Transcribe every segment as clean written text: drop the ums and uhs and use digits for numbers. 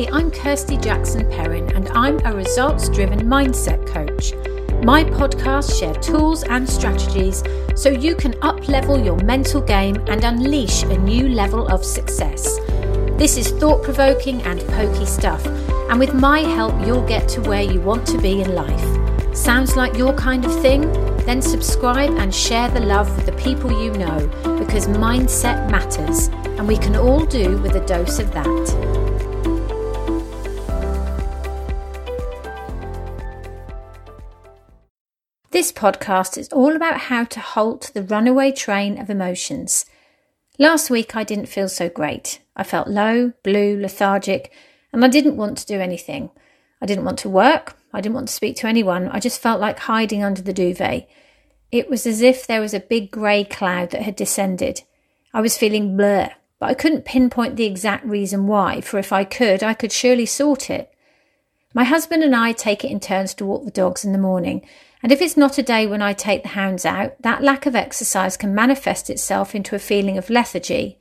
Hi, I'm Kirsty Jackson Perrin, and I'm a results-driven mindset coach. My podcasts share tools and strategies so you can up-level your mental game and unleash a new level of success. This is thought-provoking and pokey stuff, and with my help you'll get to where you want to be in life. Sounds like your kind of thing? Then subscribe and share the love with the people you know, because mindset matters, and we can all do with a dose of that. This podcast is all about how to halt the runaway train of emotions. Last week I didn't feel so great. I felt low, blue, lethargic, and I didn't want to do anything. I didn't want to work. I didn't want to speak to anyone. I just felt like hiding under the duvet. It was as if there was a big grey cloud that had descended. I was feeling blur, but I couldn't pinpoint the exact reason why, for if I could surely sort it. My husband and I take it in turns to walk the dogs in the morning, and if it's not a day when I take the hounds out, that lack of exercise can manifest itself into a feeling of lethargy.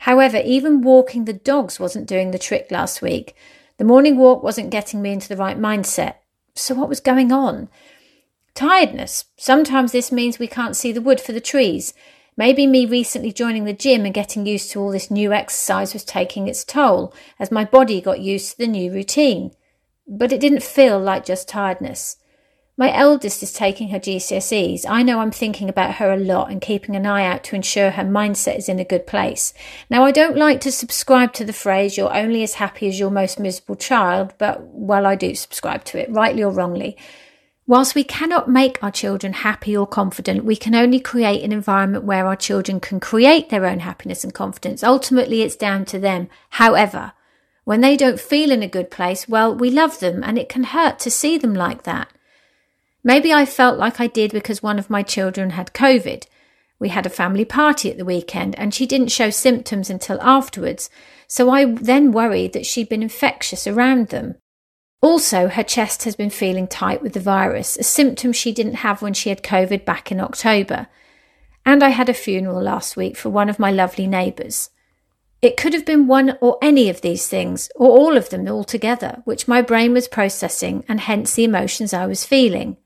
However, even walking the dogs wasn't doing the trick last week. The morning walk wasn't getting me into the right mindset. So what was going on? Tiredness. Sometimes this means we can't see the wood for the trees. Maybe me recently joining the gym and getting used to all this new exercise was taking its toll, as my body got used to the new routine. But it didn't feel like just tiredness. My eldest is taking her GCSEs. I know I'm thinking about her a lot and keeping an eye out to ensure her mindset is in a good place. Now, I don't like to subscribe to the phrase, you're only as happy as your most miserable child, but, well, I do subscribe to it, rightly or wrongly. Whilst we cannot make our children happy or confident, we can only create an environment where our children can create their own happiness and confidence. Ultimately, it's down to them. However, when they don't feel in a good place, well, we love them and it can hurt to see them like that. Maybe I felt like I did because one of my children had COVID. We had a family party at the weekend and she didn't show symptoms until afterwards, so I then worried that she'd been infectious around them. Also, her chest has been feeling tight with the virus, a symptom she didn't have when she had COVID back in October. And I had a funeral last week for one of my lovely neighbours. It could have been one or any of these things, or all of them altogether, which my brain was processing and hence the emotions I was feeling.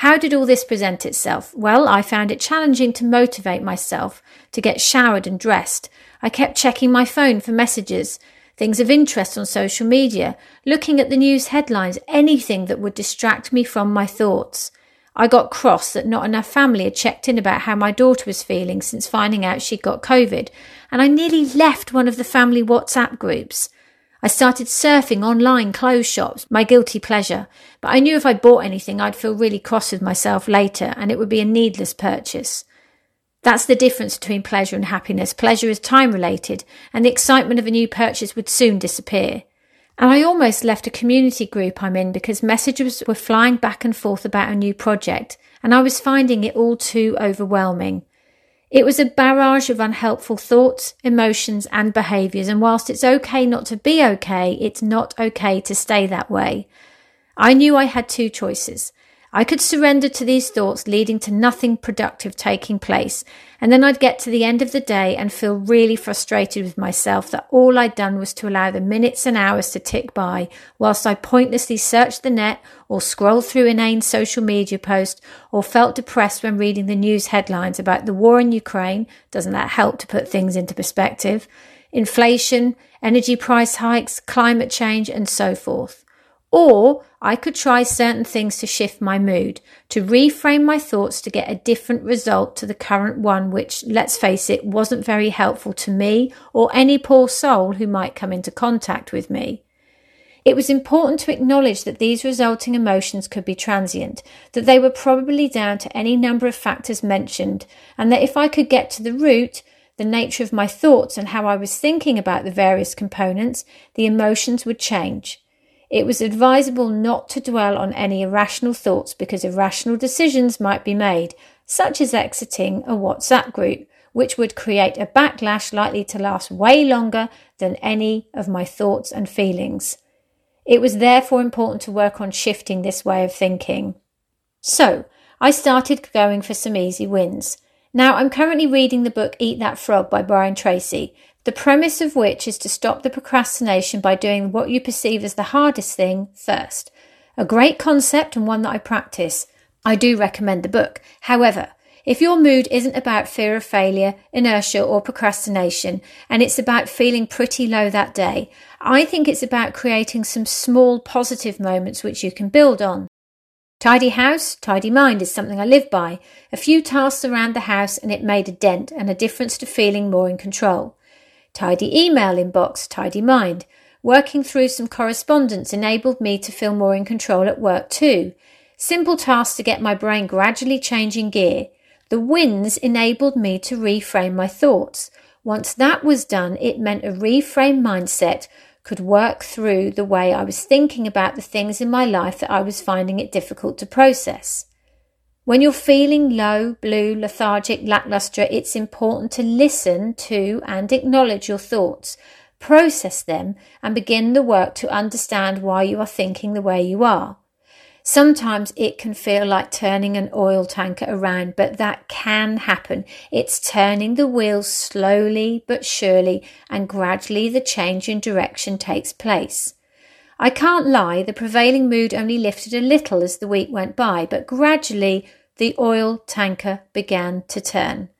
How did all this present itself? Well, I found it challenging to motivate myself to get showered and dressed. I kept checking my phone for messages, things of interest on social media, looking at the news headlines, anything that would distract me from my thoughts. I got cross that not enough family had checked in about how my daughter was feeling since finding out she'd got COVID, and I nearly left one of the family WhatsApp groups. I started surfing online clothes shops, my guilty pleasure, but I knew if I bought anything I'd feel really cross with myself later and it would be a needless purchase. That's the difference between pleasure and happiness. Pleasure is time-related, and the excitement of a new purchase would soon disappear. And I almost left a community group I'm in because messages were flying back and forth about a new project, and I was finding it all too overwhelming. It was a barrage of unhelpful thoughts, emotions and behaviours, and whilst it's okay not to be okay, it's not okay to stay that way. I knew I had two choices. I could surrender to these thoughts leading to nothing productive taking place, and then I'd get to the end of the day and feel really frustrated with myself that all I'd done was to allow the minutes and hours to tick by whilst I pointlessly searched the net or scrolled through inane social media posts or felt depressed when reading the news headlines about the war in Ukraine. Doesn't that help to put things into perspective? Inflation, energy price hikes, climate change and so forth. Or I could try certain things to shift my mood, to reframe my thoughts to get a different result to the current one, which, let's face it, wasn't very helpful to me or any poor soul who might come into contact with me. It was important to acknowledge that these resulting emotions could be transient, that they were probably down to any number of factors mentioned, and that if I could get to the root, the nature of my thoughts and how I was thinking about the various components, the emotions would change. It was advisable not to dwell on any irrational thoughts because irrational decisions might be made, such as exiting a WhatsApp group, which would create a backlash likely to last way longer than any of my thoughts and feelings. It was therefore important to work on shifting this way of thinking. So, I started going for some easy wins. Now, I'm currently reading the book Eat That Frog by Brian Tracy. the premise of which is to stop the procrastination by doing what you perceive as the hardest thing first. A great concept and one that I practice. I do recommend the book. However, if your mood isn't about fear of failure, inertia or procrastination, and it's about feeling pretty low that day, I think it's about creating some small positive moments which you can build on. Tidy house, tidy mind is something I live by. A few tasks around the house and it made a dent and a difference to feeling more in control. Tidy email inbox, tidy mind. Working through some correspondence enabled me to feel more in control at work too. Simple tasks to get my brain gradually changing gear. The wins enabled me to reframe my thoughts. Once that was done, it meant a reframed mindset could work through the way I was thinking about the things in my life that I was finding it difficult to process. When you're feeling low, blue, lethargic, lackluster, it's important to listen to and acknowledge your thoughts, process them, and begin the work to understand why you are thinking the way you are. Sometimes it can feel like turning an oil tanker around, but that can happen. It's turning the wheels slowly but surely, and gradually the change in direction takes place. I can't lie, the prevailing mood only lifted a little as the week went by, but gradually the oil tanker began to turn.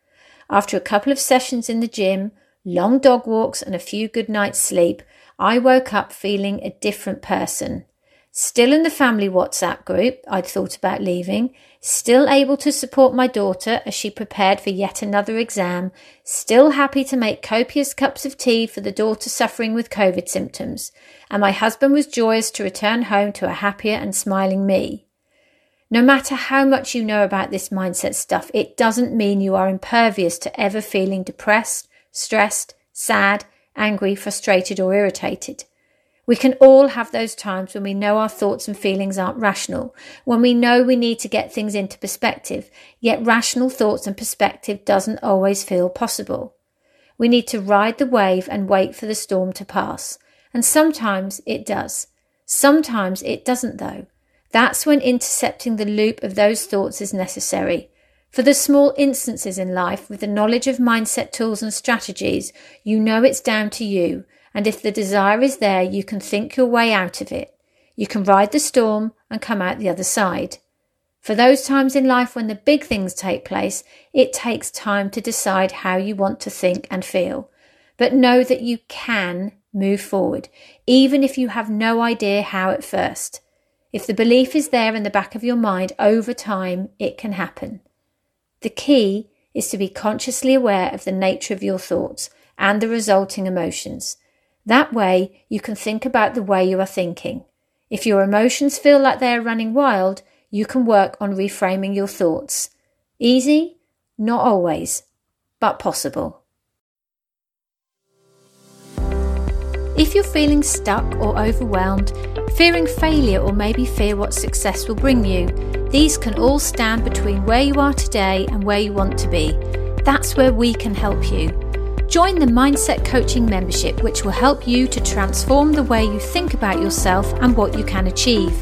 After a couple of sessions in the gym, long dog walks and a few good nights sleep, I woke up feeling a different person. Still in the family WhatsApp group I'd thought about leaving, still able to support my daughter as she prepared for yet another exam, still happy to make copious cups of tea for the daughter suffering with COVID symptoms, and my husband was joyous to return home to a happier and smiling me. No matter how much you know about this mindset stuff, it doesn't mean you are impervious to ever feeling depressed, stressed, sad, angry, frustrated or irritated. We can all have those times when we know our thoughts and feelings aren't rational, when we know we need to get things into perspective, yet rational thoughts and perspective doesn't always feel possible. We need to ride the wave and wait for the storm to pass. And sometimes it does. Sometimes it doesn't though. That's when intercepting the loop of those thoughts is necessary. For the small instances in life, with the knowledge of mindset tools and strategies, you know it's down to you. And if the desire is there, you can think your way out of it. You can ride the storm and come out the other side. For those times in life when the big things take place, it takes time to decide how you want to think and feel. But know that you can move forward, even if you have no idea how at first. If the belief is there in the back of your mind, over time, it can happen. The key is to be consciously aware of the nature of your thoughts and the resulting emotions. That way, you can think about the way you are thinking. If your emotions feel like they are running wild, you can work on reframing your thoughts. Easy? Not always, but possible. If you're feeling stuck or overwhelmed, fearing failure or maybe fear what success will bring you, these can all stand between where you are today and where you want to be. That's where we can help you. Join the Mindset Coaching membership, which will help you to transform the way you think about yourself and what you can achieve.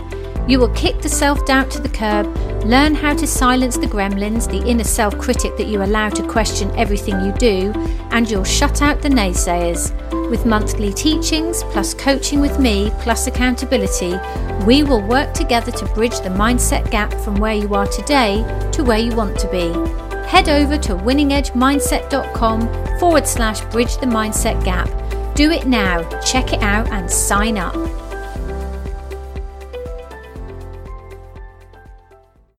You will kick the self-doubt to the curb, learn how to silence the gremlins, the inner self-critic that you allow to question everything you do, and you'll shut out the naysayers. With monthly teachings, plus coaching with me, plus accountability, we will work together to bridge the mindset gap from where you are today to where you want to be. Head over to winningedgemindset.com/bridge-the-mindset-gap. Do it now, check it out and sign up.